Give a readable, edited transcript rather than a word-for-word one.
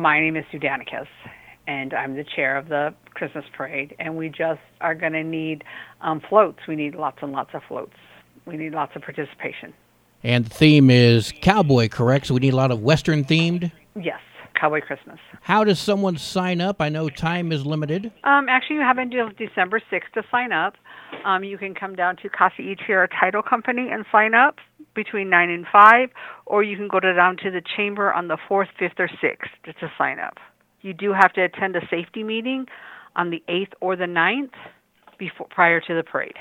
My name is Sudanicus, and I'm the chair of the Christmas parade, and we just are going to need floats. We need lots and lots of floats. We need lots of participation. And the theme is cowboy, correct? So we need a lot of Western-themed? Yes, cowboy Christmas. How does someone sign up? I know time is limited. Actually, you have until December 6th to sign up. You can come down to Casa E Chair Title Company and sign up between 9 and 5, or you can go down to the chamber on the 4th, 5th, or 6th to sign up. You do have to attend a safety meeting on the 8th or the 9th prior to the parade.